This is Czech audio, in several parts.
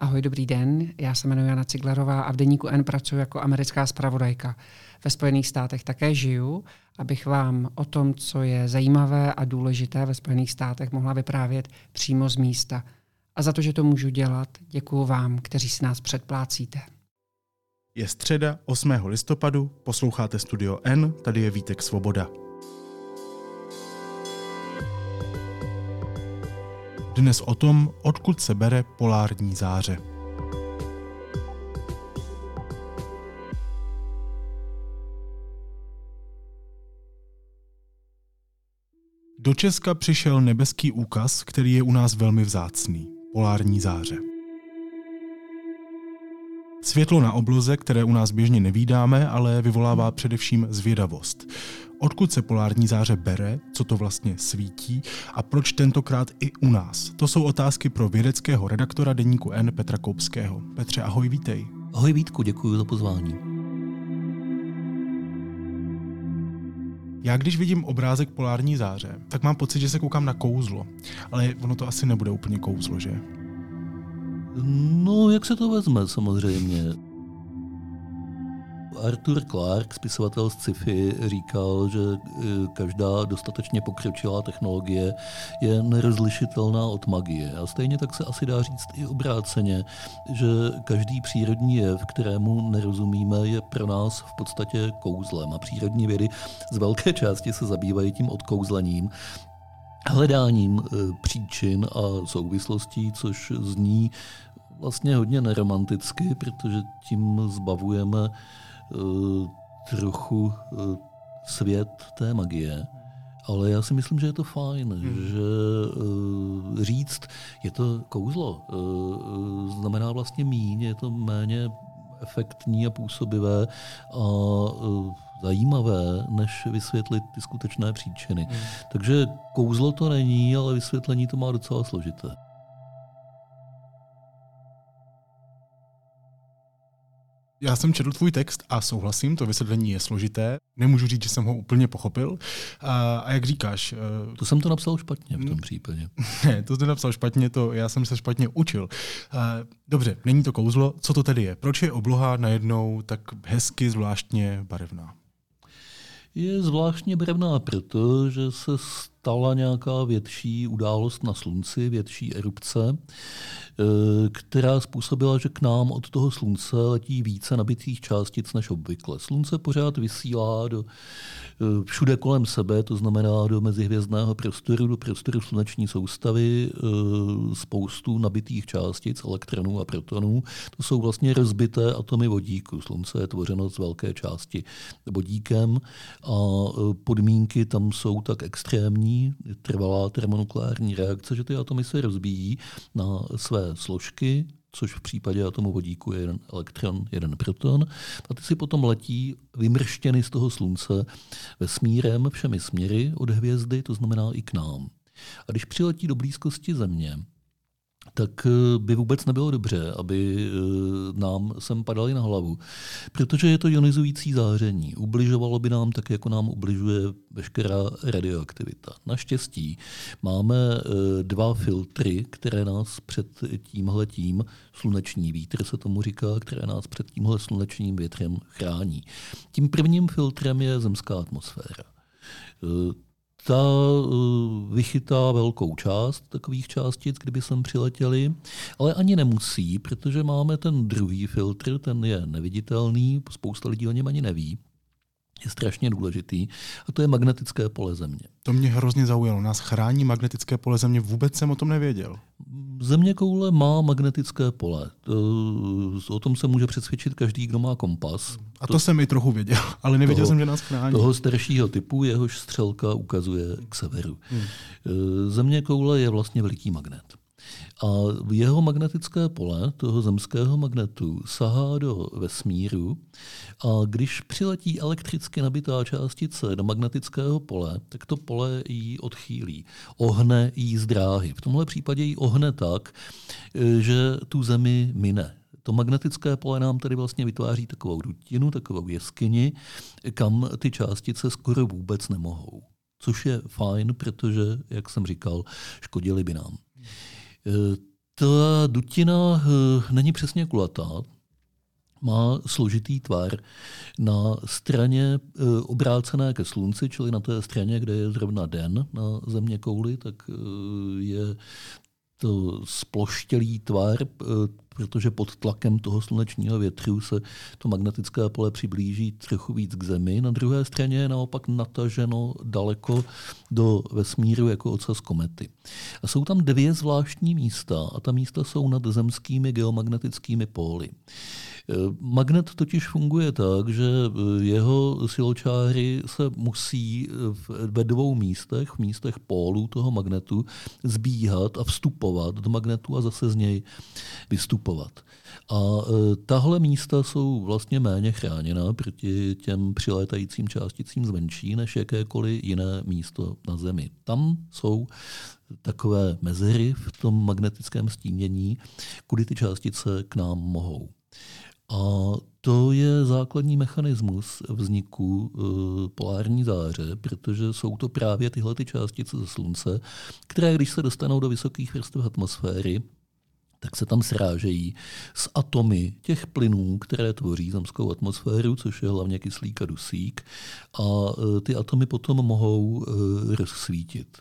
Ahoj, dobrý den, já se jmenuji Jana Ciglarová a v deníku N pracuji jako americká zpravodajka. Ve Spojených státech také žiju, abych vám o tom, co je zajímavé a důležité ve Spojených státech, mohla vyprávět přímo z místa. A za to, že to můžu dělat, děkuju vám, kteří si nás předplácíte. Je středa 8. listopadu, posloucháte Studio N, tady je Vítek Svoboda. Dnes o tom, odkud se bere polární záře. Do Česka přišel nebeský úkaz, který je u nás velmi vzácný – polární záře. Světlo na obloze, které u nás běžně nevídáme, ale vyvolává především zvědavost. Odkud se polární záře bere, co to vlastně svítí a proč tentokrát i u nás? To jsou otázky pro vědeckého redaktora deníku N Petra Koubského. Petře, ahoj, vítej. Ahoj Vítku, děkuji za pozvání. Já když vidím obrázek polární záře, tak mám pocit, že se koukám na kouzlo. Ale ono to asi nebude úplně kouzlo, že? No, jak se to vezme samozřejmě. Arthur Clarke, spisovatel z sci-fi, říkal, že každá dostatečně pokročilá technologie je nerozlišitelná od magie. A stejně tak se asi dá říct i obráceně, že každý přírodní jev, kterému nerozumíme, je pro nás v podstatě kouzlem. A přírodní vědy z velké části se zabývají tím odkouzlením, hledáním příčin a souvislostí, což zní vlastně hodně neromanticky, protože tím zbavujeme trochu svět té magie, ale já si myslím, že je to fajn, že říct, je to kouzlo, znamená vlastně míň, je to méně efektní a působivé a zajímavé, než vysvětlit ty skutečné příčiny. Takže kouzlo to není, ale vysvětlení to má docela složité. Já jsem četl tvůj text a souhlasím, to vysvětlení je složité. Nemůžu říct, že jsem ho úplně pochopil. A jak říkáš... To jsem to napsal špatně v tom případě. Ne, to jsi napsal špatně, to já jsem se špatně učil. Dobře, není to kouzlo, co to tedy je? Proč je obloha najednou tak hezky zvláštně barevná? Je zvláštně barevná, protože se stala nějaká větší událost na Slunci, větší erupce, která způsobila, že k nám od toho Slunce letí více nabitých částic než obvykle. Slunce pořád vysílá všude kolem sebe, to znamená do mezihvězdného prostoru, do prostoru sluneční soustavy, spoustu nabitých částic, elektronů a protonů. To jsou vlastně rozbité atomy vodíku. Slunce je tvořeno z velké části vodíkem a podmínky tam jsou tak extrémní, trvalá termonukleární reakce, že ty atomy se rozbíjí na své složky, což v případě atomu vodíku je jeden elektron, jeden proton, a ty si potom letí vymrštěny z toho slunce vesmírem všemi směry od hvězdy, to znamená i k nám. A když přiletí do blízkosti Země, tak by vůbec nebylo dobře, aby nám sem padaly na hlavu. Protože je to ionizující záření. Ubližovalo by nám tak, jako nám ubližuje veškerá radioaktivita. Naštěstí máme dva filtry, které nás před tímhletím, sluneční vítr se tomu říká, které nás před tímhle slunečním větrem chrání. Tím prvním filtrem je zemská atmosféra. Ta vychytá velkou část takových částic, kdyby sem přiletěli, ale ani nemusí, protože máme ten druhý filtr, ten je neviditelný, spousta lidí o něm ani neví. Je strašně důležitý a to je magnetické pole Země. To mě hrozně zaujalo. Nás chrání magnetické pole Země, vůbec jsem o tom nevěděl. Zeměkoule má magnetické pole. O tom se může přesvědčit každý, kdo má kompas. A to jsem i trochu věděl, ale nevěděl jsem, že nás chrání. Toho staršího typu, jehož střelka ukazuje k severu. Zeměkoule je vlastně veliký magnet. A jeho magnetické pole, toho zemského magnetu, sahá do vesmíru a když přiletí elektricky nabitá částice do magnetického pole, tak to pole jí odchýlí, ohne jí z dráhy. V tomhle případě jí ohne tak, že tu Zemi mine. To magnetické pole nám tady vlastně vytváří takovou dutinu, takovou jeskyni, kam ty částice skoro vůbec nemohou. Což je fajn, protože, jak jsem říkal, škodili by nám. Ta dutina není přesně kulatá, má složitý tvar. Na straně obrácené ke slunci, čili na té straně, kde je zrovna den na zeměkouli, tak je to sploštělý tvar, protože pod tlakem toho slunečního větru se to magnetické pole přiblíží trochu víc k Zemi. Na druhé straně je naopak nataženo daleko do vesmíru jako ocas komety. A jsou tam dvě zvláštní místa a ta místa jsou nad zemskými geomagnetickými póly. Magnet totiž funguje tak, že jeho siločáry se musí ve dvou místech, v místech pólů toho magnetu, zbíhat a vstupovat do magnetu a zase z něj vystupovat. A tahle místa jsou vlastně méně chráněna proti těm přilétajícím částicím zvenčí než jakékoliv jiné místo na Zemi. Tam jsou takové mezery v tom magnetickém stínění, kudy ty částice k nám mohou. A to je základní mechanismus vzniku polární záře, protože jsou to právě tyhle ty částice ze Slunce, které, když se dostanou do vysokých vrstev atmosféry, tak se tam srážejí s atomy těch plynů, které tvoří zemskou atmosféru, což je hlavně kyslík a dusík. A ty atomy potom mohou rozsvítit.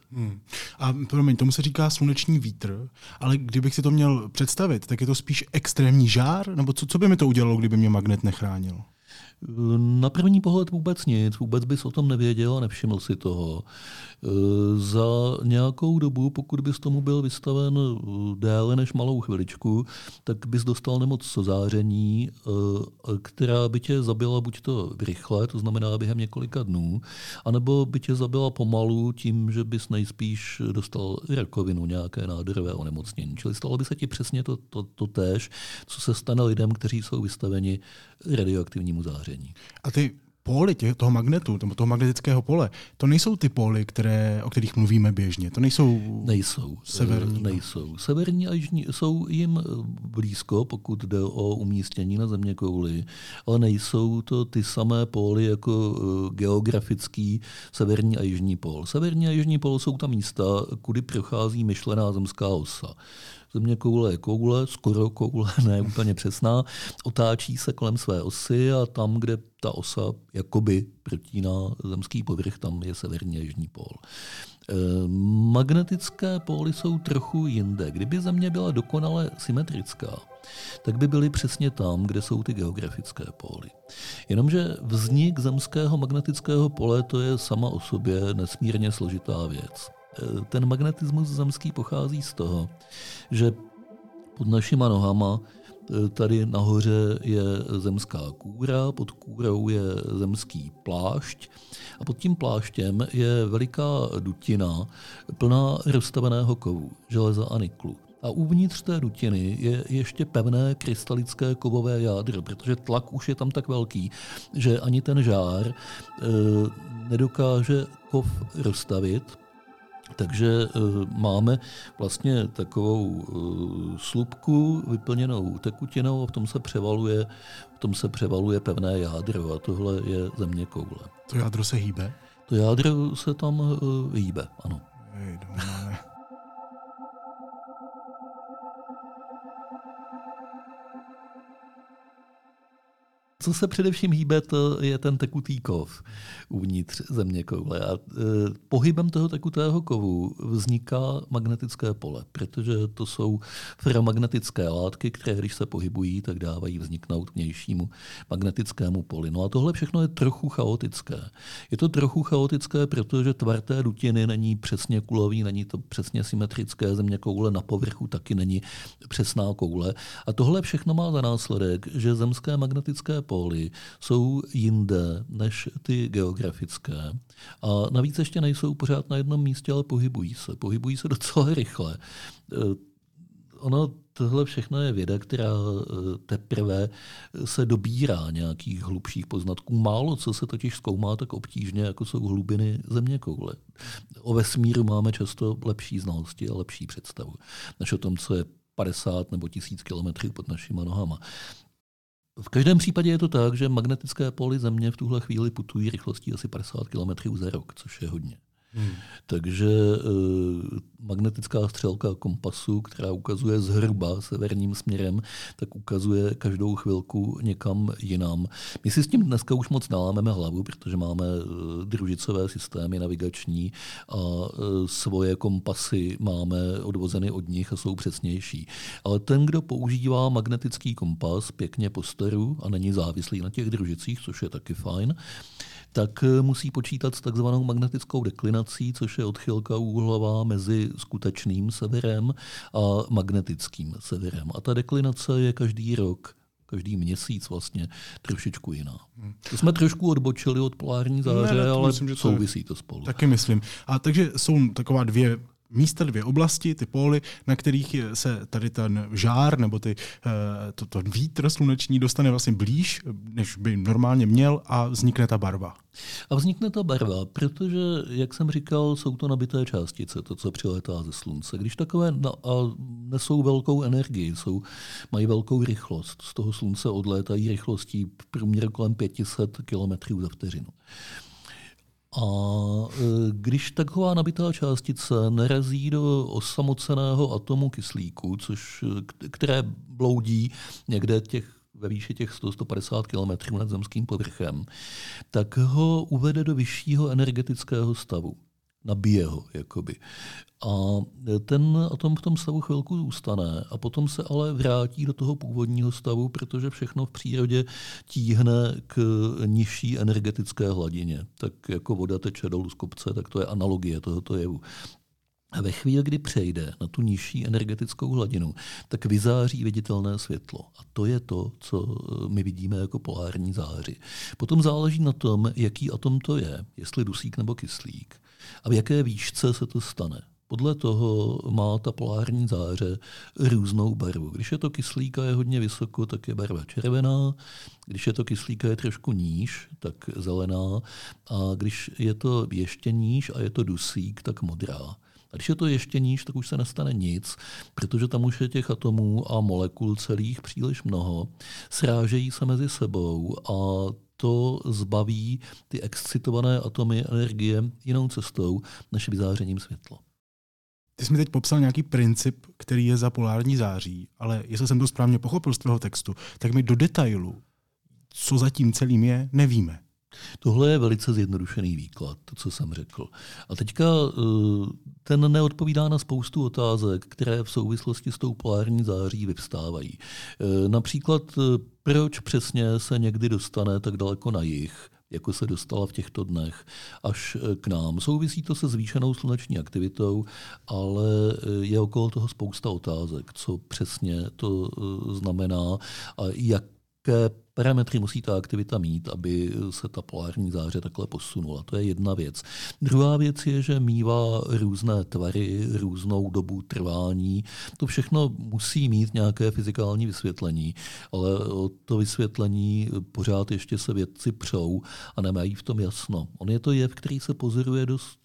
A promiň, tomu se říká sluneční vítr, ale kdybych si to měl představit, tak je to spíš extrémní žár? Nebo co by mi to udělalo, kdyby mě magnet nechránil? Na první pohled vůbec nic, vůbec bys o tom nevěděl a nevšiml si toho. Za nějakou dobu, pokud bys tomu byl vystaven déle než malou chviličku, tak bys dostal nemoc záření, která by tě zabila buď to rychle, to znamená během několika dnů, anebo by tě zabila pomalu tím, že bys nejspíš dostal rakovinu, nějaké nádorové onemocnění. Čili stalo by se ti přesně to též, co se stane lidem, kteří jsou vystaveni radioaktivnímu záření. A ty póly toho magnetu, toho magnetického pole, to nejsou ty póly, o kterých mluvíme běžně. To nejsou severní. Nejsou. Severní a jižní jsou jim blízko, pokud jde o umístění na zeměkouli, ale nejsou to ty samé póly jako geografický severní a jižní pól. Severní a jižní pól jsou ta místa, kudy prochází myšlená zemská osa. Zeměkoule je koule, skoro koule, ne úplně přesná, otáčí se kolem své osy a tam, kde ta osa jakoby protíná zemský povrch, tam je severní a jižní pól. Magnetické póly jsou trochu jinde. Kdyby Země byla dokonale symetrická, tak by byly přesně tam, kde jsou ty geografické póly. Jenomže vznik zemského magnetického pole, to je sama o sobě nesmírně složitá věc. Ten magnetismus zemský pochází z toho, že pod našima nohama tady nahoře je zemská kůra, pod kůrou je zemský plášť a pod tím pláštěm je veliká dutina plná roztaveného kovu, železa a niklu. A uvnitř té dutiny je ještě pevné krystalické kovové jádro, protože tlak už je tam tak velký, že ani ten žár nedokáže kov roztavit. Takže máme vlastně takovou slupku vyplněnou tekutinou a v tom se převaluje pevné jádro a tohle je zeměkoule. To jádro se hýbe? To jádro se tam hýbe, ano. Jej, domane. Co se především hýbe, to je ten tekutý kov uvnitř zeměkoule. A pohybem toho tekutého kovu vzniká magnetické pole, protože to jsou ferromagnetické látky, které, když se pohybují, tak dávají vzniknout vnějšímu magnetickému poli. No a tohle všechno je trochu chaotické. Je to trochu chaotické, protože tvar té dutiny není přesně kulový, není to přesně symetrické, zeměkoule na povrchu taky není přesná koule. A tohle všechno má za následek, že zemské magnetické póly jsou jinde než ty geografické. A navíc ještě nejsou pořád na jednom místě, ale pohybují se. Pohybují se docela rychle. Ono, tohle všechno je věda, která teprve se dobírá nějakých hlubších poznatků. Málo co se totiž zkoumá tak obtížně, jako jsou hlubiny zeměkoule. O vesmíru máme často lepší znalosti a lepší představu, než o tom, co je 50 nebo 1000 kilometrů pod našima nohama. V každém případě je to tak, že magnetické póly Země v tuhle chvíli putují rychlostí asi 50 km/h, což je hodně. Takže magnetická střelka kompasu, která ukazuje zhruba severním směrem, tak ukazuje každou chvilku někam jinam. My si s tím dneska už moc nalámeme hlavu, protože máme družicové systémy navigační a svoje kompasy máme odvozeny od nich a jsou přesnější. Ale ten, kdo používá magnetický kompas pěkně po staru a není závislý na těch družicích, což je taky fajn, tak musí počítat s takzvanou magnetickou deklinací, což je odchylka úhlová mezi skutečným severem a magnetickým severem. A ta deklinace je každý rok, každý měsíc vlastně trošičku jiná. To jsme trošku odbočili od polární záře, ale myslím, souvisí to spolu. Taky myslím. A takže jsou taková dvě místa, dvě oblasti, ty póly, na kterých se tady ten žár nebo ten vítr sluneční dostane vlastně blíž, než by normálně měl, a vznikne ta barva. A vznikne ta barva, protože, jak jsem říkal, jsou to nabité částice, to, co přilétá ze slunce. Když takové nesou velkou energii, mají velkou rychlost, z toho slunce odlétají rychlostí v průměru kolem 500 km za vteřinu. A když taková nabitá částice narazí do osamoceného atomu kyslíku, které bloudí někde ve výši těch 100-150 km nad zemským povrchem, tak ho uvede do vyššího energetického stavu. Nabije ho, jakoby. A ten atom v tom stavu chvilku zůstane a potom se ale vrátí do toho původního stavu, protože všechno v přírodě tíhne k nižší energetické hladině. Tak jako voda teče dolů z kopce, tak to je analogie tohoto jevu. A ve chvíli, kdy přejde na tu nižší energetickou hladinu, tak vyzáří viditelné světlo. A to je to, co my vidíme jako polární záři. Potom záleží na tom, jaký atom to je, jestli dusík nebo kyslík, a v jaké výšce se to stane. Podle toho má ta polární záře různou barvu. Když je to kyslík a je hodně vysoko, tak je barva červená. Když je to kyslík a je trošku níž, tak zelená. A když je to ještě níž a je to dusík, tak modrá. A když je to ještě níž, tak už se nestane nic, protože tam už je těch atomů a molekul celých příliš mnoho. Srážejí se mezi sebou a to zbaví ty excitované atomy energie jinou cestou než vyzářením světla. Ty jsi mi teď popsal nějaký princip, který je za polární září, ale jestli jsem to správně pochopil z tvého textu, tak my do detailu, co za tím celým je, nevíme. Tohle je velice zjednodušený výklad, to, co jsem řekl. A teďka ten neodpovídá na spoustu otázek, které v souvislosti s tou polární září vyvstávají. Například, proč přesně se někdy dostane tak daleko na jih, jako se dostala v těchto dnech až k nám. Souvisí to se zvýšenou sluneční aktivitou, ale je okolo toho spousta otázek, co přesně to znamená a jaké parametry musí ta aktivita mít, aby se ta polární záře takhle posunula. To je jedna věc. Druhá věc je, že mívá různé tvary, různou dobu trvání. To všechno musí mít nějaké fyzikální vysvětlení, ale o to vysvětlení pořád ještě se vědci přou a nemají v tom jasno. On je to jev, který se pozoruje dost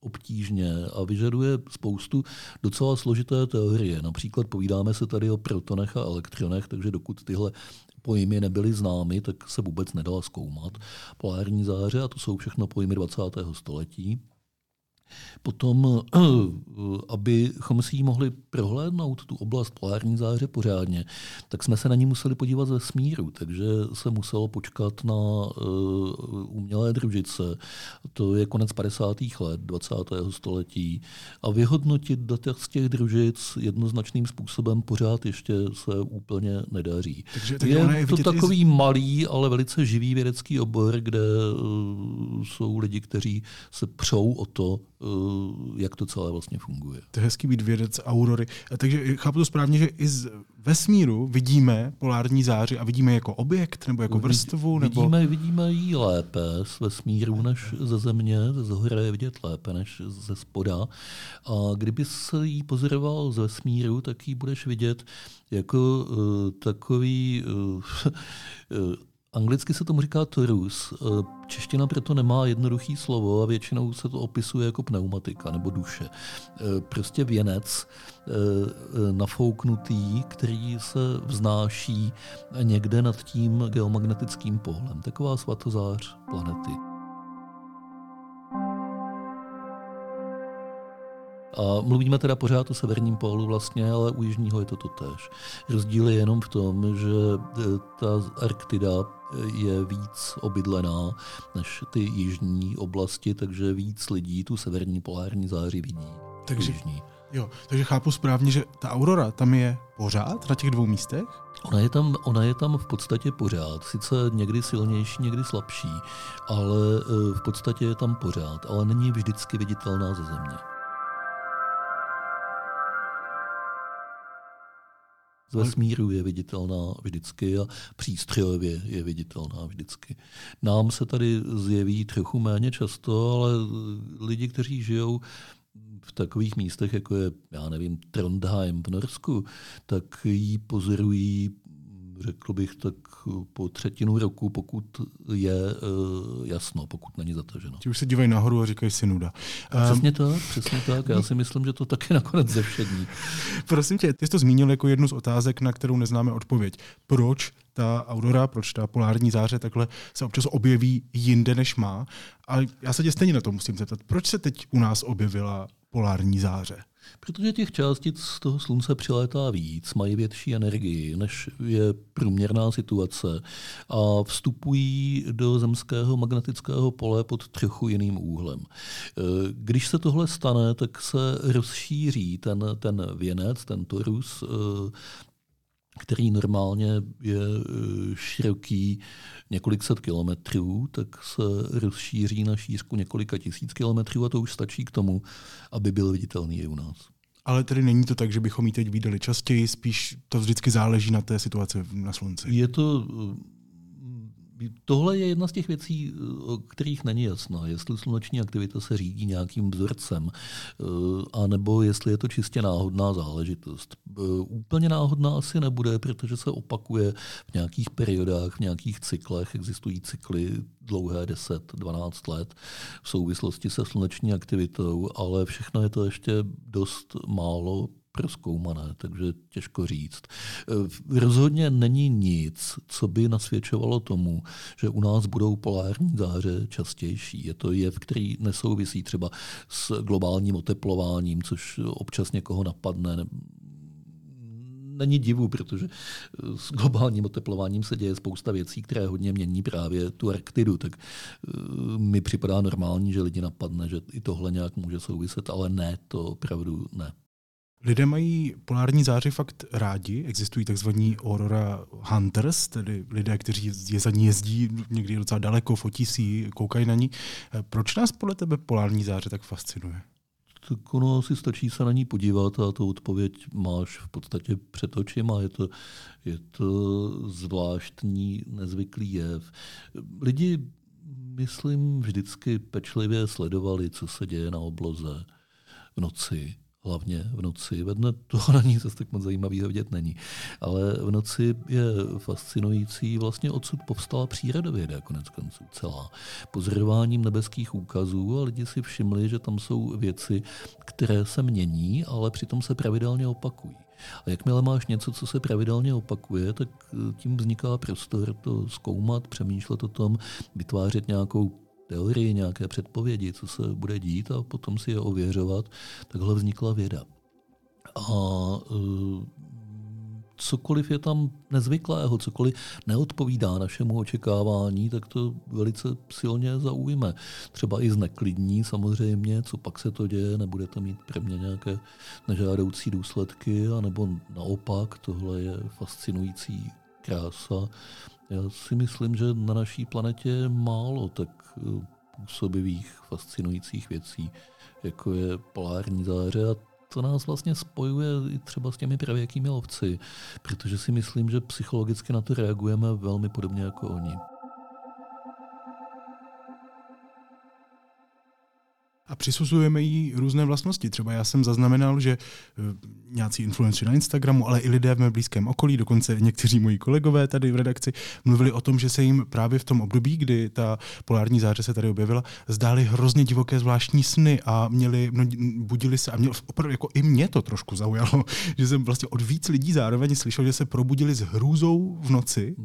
obtížně a vyžaduje spoustu docela složité teorie. Například povídáme se tady o protonech a elektronech, takže dokud tyhle pojmy nebyly známy, tak se vůbec nedala zkoumat polární záře, a to jsou všechno pojmy 20. století. Potom, abychom si ji mohli prohlédnout, tu oblast polární záře pořádně, tak jsme se na ní museli podívat ze smíru, takže se muselo počkat na umělé družice. To je konec 50. let 20. století. A vyhodnotit data z těch družic jednoznačným způsobem pořád ještě se úplně nedaří. Je to takový malý, ale velice živý vědecký obor, kde jsou lidi, kteří se přou o to, jak to celé vlastně funguje. To je hezký být vědec aurory. Takže chápu to správně, že i z vesmíru vidíme polární záři a vidíme jako objekt nebo jako vrstvu? Nebo... Vidíme ji lépe z vesmíru než ze země. Ze hora je vidět lépe než ze spoda. A kdyby se ji pozoroval z vesmíru, tak ji budeš vidět jako takový... Anglicky se tomu říká torus. Čeština proto nemá jednoduché slovo a většinou se to opisuje jako pneumatika nebo duše. Prostě věnec nafouknutý, který se vznáší někde nad tím geomagnetickým pólem. Taková svatozář planety. A mluvíme teda pořád o severním pólu vlastně, ale u jižního je to totéž. Rozdíl je jenom v tom, že ta Arktida je víc obydlená než ty jižní oblasti, takže víc lidí tu severní polární záři vidí. Takže jižní. Jo, takže chápu správně, že ta aurora tam je pořád na těch dvou místech? Ona je tam v podstatě pořád, sice někdy silnější, někdy slabší, ale v podstatě je tam pořád, ale není vždycky viditelná ze země. Z vesmíru je viditelná vždycky a přístrojově je viditelná vždycky. Nám se tady zjeví trochu méně často, ale lidi, kteří žijou v takových místech, jako je, já nevím, Trondheim v Norsku, tak ji pozorují, řekl bych, tak po třetinu roku, pokud je jasno, pokud není zataženo. Ti už se dívají nahoru a říkají si nuda. Přesně tak. Já si myslím, že to taky nakonec ze všední. Prosím tě, ty jsi to zmínil jako jednu z otázek, na kterou neznáme odpověď. Proč ta aurora, proč ta polární záře takhle se občas objeví jinde, než má? Ale já se tě stejně na to musím zeptat. Proč se teď u nás objevila polární záře? Protože těch částic z toho slunce přilétá víc, mají větší energii, než je průměrná situace a vstupují do zemského magnetického pole pod trochu jiným úhlem. Když se tohle stane, tak se rozšíří ten věnec, ten torus, který normálně je široký několik set kilometrů, tak se rozšíří na šířku několika tisíc kilometrů a to už stačí k tomu, aby byl viditelný i u nás. Ale tedy není to tak, že bychom ji teď viděli častěji, spíš to vždycky záleží na té situaci na slunci. Tohle je jedna z těch věcí, o kterých není jasno, jestli sluneční aktivita se řídí nějakým vzorcem, anebo jestli je to čistě náhodná záležitost. Úplně náhodná asi nebude, protože se opakuje v nějakých periodách, v nějakých cyklech, existují cykly dlouhé 10-12 let v souvislosti se sluneční aktivitou, ale všechno je to ještě dost málo prozkoumané, takže těžko říct. Rozhodně není nic, co by nasvědčovalo tomu, že u nás budou polární záře častější. Je to jev, který nesouvisí třeba s globálním oteplováním, což občas někoho napadne. Není divu, protože s globálním oteplováním se děje spousta věcí, které hodně mění právě tu Arktidu. Tak mi připadá normální, že lidi napadne, že i tohle nějak může souviset, ale ne, to opravdu ne. Lidé mají polární záři fakt rádi, existují takzvaní aurora hunters, tedy lidé, kteří je za ní jezdí někdy docela daleko, fotí si ji, koukají na ní. Proč nás podle tebe polární záře tak fascinuje? Tak ono asi stačí se na ní podívat a tu odpověď máš v podstatě před očima. Je to zvláštní, nezvyklý jev. Lidi, myslím, vždycky pečlivě sledovali, co se děje na obloze v noci. Hlavně v noci. Ve dne toho na ní zase tak moc zajímavého vidět není. Ale v noci je fascinující. Vlastně odsud povstala přírodověda konec konců celá. Pozorováním nebeských úkazů a lidi si všimli, že tam jsou věci, které se mění, ale přitom se pravidelně opakují. A jakmile máš něco, co se pravidelně opakuje, tak tím vzniká prostor to zkoumat, přemýšlet o tom, vytvářet nějakou teorie, nějaké předpovědi, co se bude dít a potom si je ověřovat. Takhle vznikla věda. A cokoliv je tam nezvyklého, cokoliv neodpovídá našemu očekávání, tak to velice silně zaujme. Třeba i zneklidní samozřejmě, co pak se to děje, nebude to mít pro mě nějaké nežádoucí důsledky, anebo naopak, tohle je fascinující krása. Já si myslím, že na naší planetě je málo tak působivých, fascinujících věcí, jako je polární záře a to nás vlastně spojuje i třeba s těmi pravěkými lovci, protože si myslím, že psychologicky na to reagujeme velmi podobně jako oni. A přisuzujeme jí různé vlastnosti. Třeba já jsem zaznamenal, že nějací influenceři na Instagramu, ale i lidé v mém blízkém okolí, dokonce někteří moji kolegové tady v redakci, mluvili o tom, že se jim právě v tom období, kdy ta polární záře se tady objevila, zdály hrozně divoké zvláštní sny a budili se. A opravdu jako i mě to trošku zaujalo, že jsem vlastně od víc lidí zároveň slyšel, že se probudili s hrůzou v noci,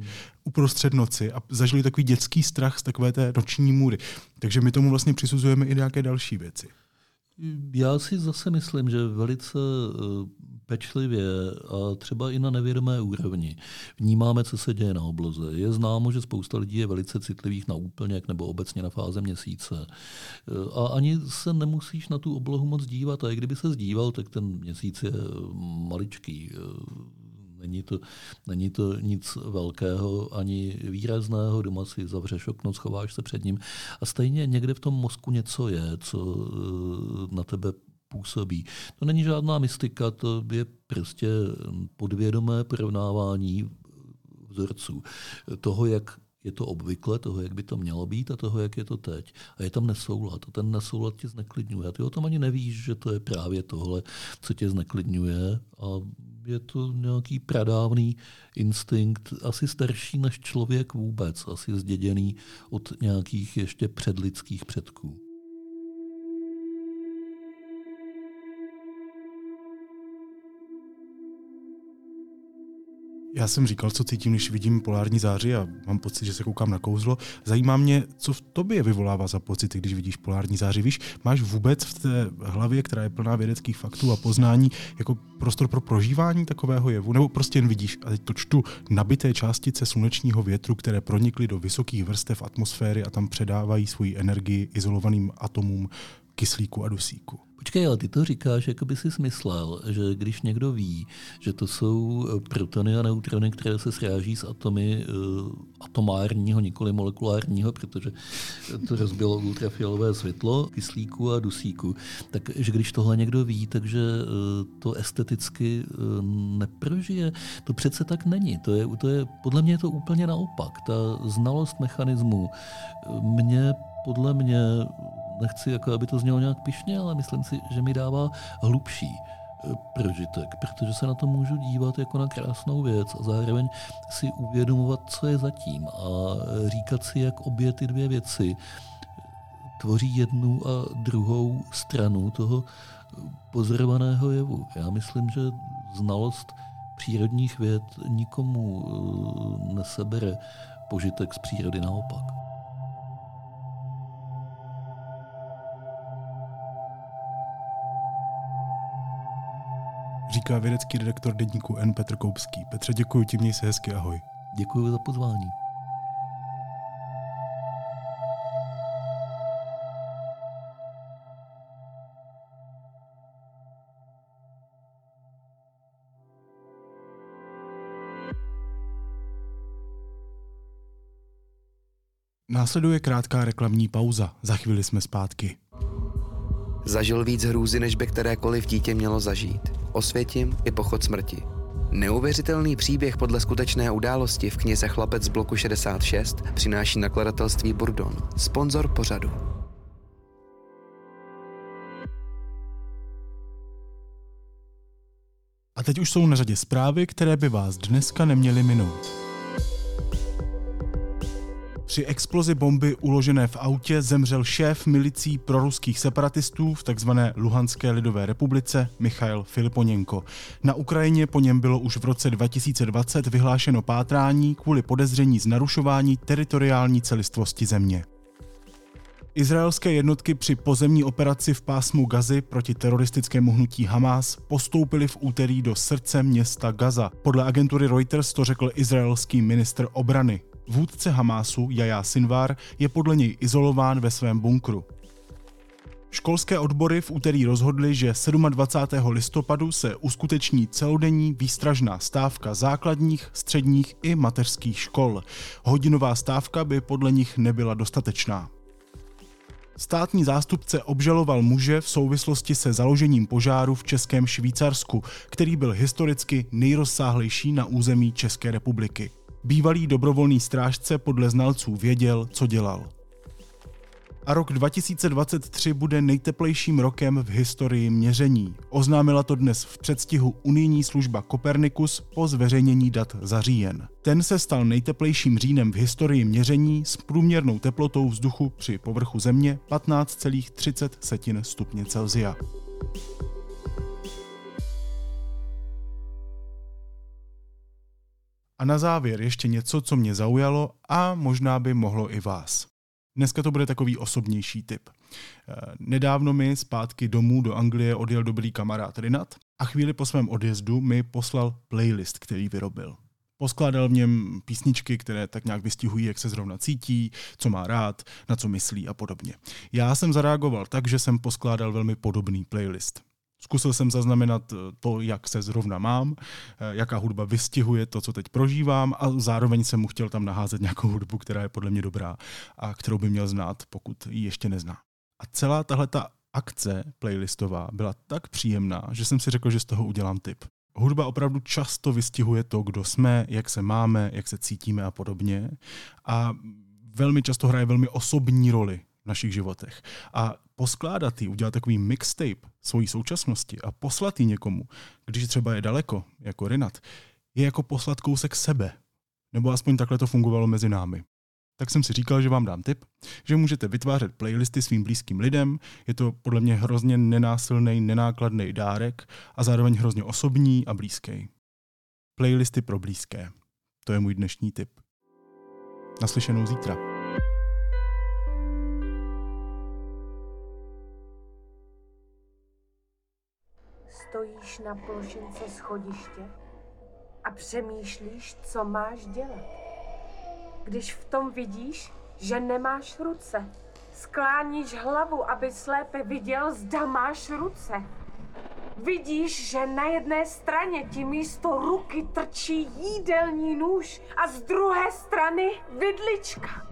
uprostřed noci a zažili takový dětský strach z takové té noční můry. Takže my tomu vlastně přisuzujeme i nějaké další věci. Já si zase myslím, že velice pečlivě a třeba i na nevědomé úrovni vnímáme, co se děje na obloze. Je známo, že spousta lidí je velice citlivých na úplněk nebo obecně na fáze měsíce. A ani se nemusíš na tu oblohu moc dívat. A i kdyby se díval, tak ten měsíc je maličký. Není to nic velkého ani výrazného, doma si zavřeš okno, schováš se před ním a stejně někde v tom mozku něco je, co na tebe působí. To není žádná mystika, to je prostě podvědomé porovnávání vzorců toho, jak je to obvykle, toho, jak by to mělo být a toho, jak je to teď. A je tam nesoulad. A ten nesoulad tě zneklidňuje. A ty o tom ani nevíš, že to je právě tohle, co tě zneklidňuje. A je to nějaký pradávný instinkt, asi starší než člověk vůbec, asi zděděný od nějakých ještě předlidských předků. Já jsem říkal, co cítím, když vidím polární záři a mám pocit, že se koukám na kouzlo. Zajímá mě, co v tobě vyvolává za pocity, když vidíš polární záři. Víš, máš vůbec v té hlavě, která je plná vědeckých faktů a poznání, jako prostor pro prožívání takového jevu? Nebo prostě jen vidíš, a teď to čtu, nabité částice slunečního větru, které pronikly do vysokých vrstev atmosféry a tam předávají svoji energii izolovaným atomům kyslíku a dusíku. Počkej, ale ty to říkáš, jako by si myslel, že když někdo ví, že to jsou protony a neutrony, které se sráží s atomy atomárního, nikoli molekulárního, protože to rozbilo ultrafialové světlo, kyslíku a dusíku, takže když tohle někdo ví, takže to esteticky neprožije. To přece tak není. To je, podle mě je to úplně naopak. Ta znalost mechanismu mě podle mě, nechci, jako aby to znělo nějak pyšně, ale myslím si, že mi dává hlubší prožitek, protože se na to můžu dívat jako na krásnou věc a zároveň si uvědomovat, co je zatím a říkat si, jak obě ty dvě věci tvoří jednu a druhou stranu toho pozorovaného jevu. Já myslím, že znalost přírodních věd nikomu nesebere požitek z přírody, naopak. Říká vědecký redaktor deníku N. Petr Koubský. Petře, děkuji ti, měj se hezky, ahoj. Děkuji za pozvání. Následuje krátká reklamní pauza. Za chvíli jsme zpátky. Zažil víc hrůzy, než by kterékoliv dítě mělo zažít. Osvětim i pochod smrti. Neuvěřitelný příběh podle skutečné události v knize Chlapec z bloku 66 přináší nakladatelství Burdon, sponzor pořadu. A teď už jsou na řadě zprávy, které by vás dneska neměly minout. Při explozi bomby uložené v autě zemřel šéf milicí proruských separatistů v tzv. Luhanské lidové republice Michail Filiponěnko. Na Ukrajině po něm bylo už v roce 2020 vyhlášeno pátrání kvůli podezření z narušování teritoriální celistvosti země. Izraelské jednotky při pozemní operaci v pásmu Gazy proti teroristickému hnutí Hamás postoupily v úterý do srdce města Gaza. Podle agentury Reuters to řekl izraelský ministr obrany. Vůdce Hamásu Jahjá Sinvár je podle něj izolován ve svém bunkru. Školské odbory v úterý rozhodly, že 27. listopadu se uskuteční celodenní výstražná stávka základních, středních i mateřských škol. Hodinová stávka by podle nich nebyla dostatečná. Státní zástupce obžaloval muže v souvislosti se založením požáru v Českém Švýcarsku, který byl historicky nejrozsáhlejší na území České republiky. Bývalý dobrovolný strážce podle znalců věděl, co dělal. A rok 2023 bude nejteplejším rokem v historii měření. Oznámila to dnes v předstihu unijní služba Copernicus po zveřejnění dat za říjen. Ten se stal nejteplejším říjnem v historii měření s průměrnou teplotou vzduchu při povrchu Země 15,30 stupně Celsia. A na závěr ještě něco, co mě zaujalo a možná by mohlo i vás. Dneska to bude takový osobnější typ. Nedávno mi zpátky domů do Anglie odjel dobrý kamarád Rinat a chvíli po svém odjezdu mi poslal playlist, který vyrobil. Poskládal v něm písničky, které tak nějak vystihují, jak se zrovna cítí, co má rád, na co myslí a podobně. Já jsem zareagoval tak, že jsem poskládal velmi podobný playlist. Zkusil jsem zaznamenat to, jak se zrovna mám, jaká hudba vystihuje to, co teď prožívám, a zároveň jsem mu chtěl tam naházet nějakou hudbu, která je podle mě dobrá a kterou by měl znát, pokud ji ještě nezná. A celá tahleta akce playlistová byla tak příjemná, že jsem si řekl, že z toho udělám tip. Hudba opravdu často vystihuje to, kdo jsme, jak se máme, jak se cítíme a podobně, a velmi často hraje velmi osobní roli v našich životech. A poskládat ji, udělat takový mixtape svojí současnosti a poslat ji někomu, když třeba je daleko, jako Rinat, je jako poslat kousek sebe. Nebo aspoň takhle to fungovalo mezi námi. Tak jsem si říkal, že vám dám tip, že můžete vytvářet playlisty svým blízkým lidem, je to podle mě hrozně nenásilný, nenákladný dárek a zároveň hrozně osobní a blízký. Playlisty pro blízké. To je můj dnešní tip. Naslyšenou zítra. Stojíš na plošince schodiště a přemýšlíš, co máš dělat. Když v tom vidíš, že nemáš ruce, skláníš hlavu, aby lépe viděl, zda máš ruce. Vidíš, že na jedné straně ti místo ruky trčí jídelní nůž a z druhé strany vidlička.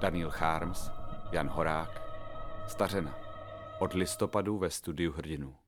Daniel Harms, Jan Horák, Stařena. Od listopadu ve studiu Hrdinů.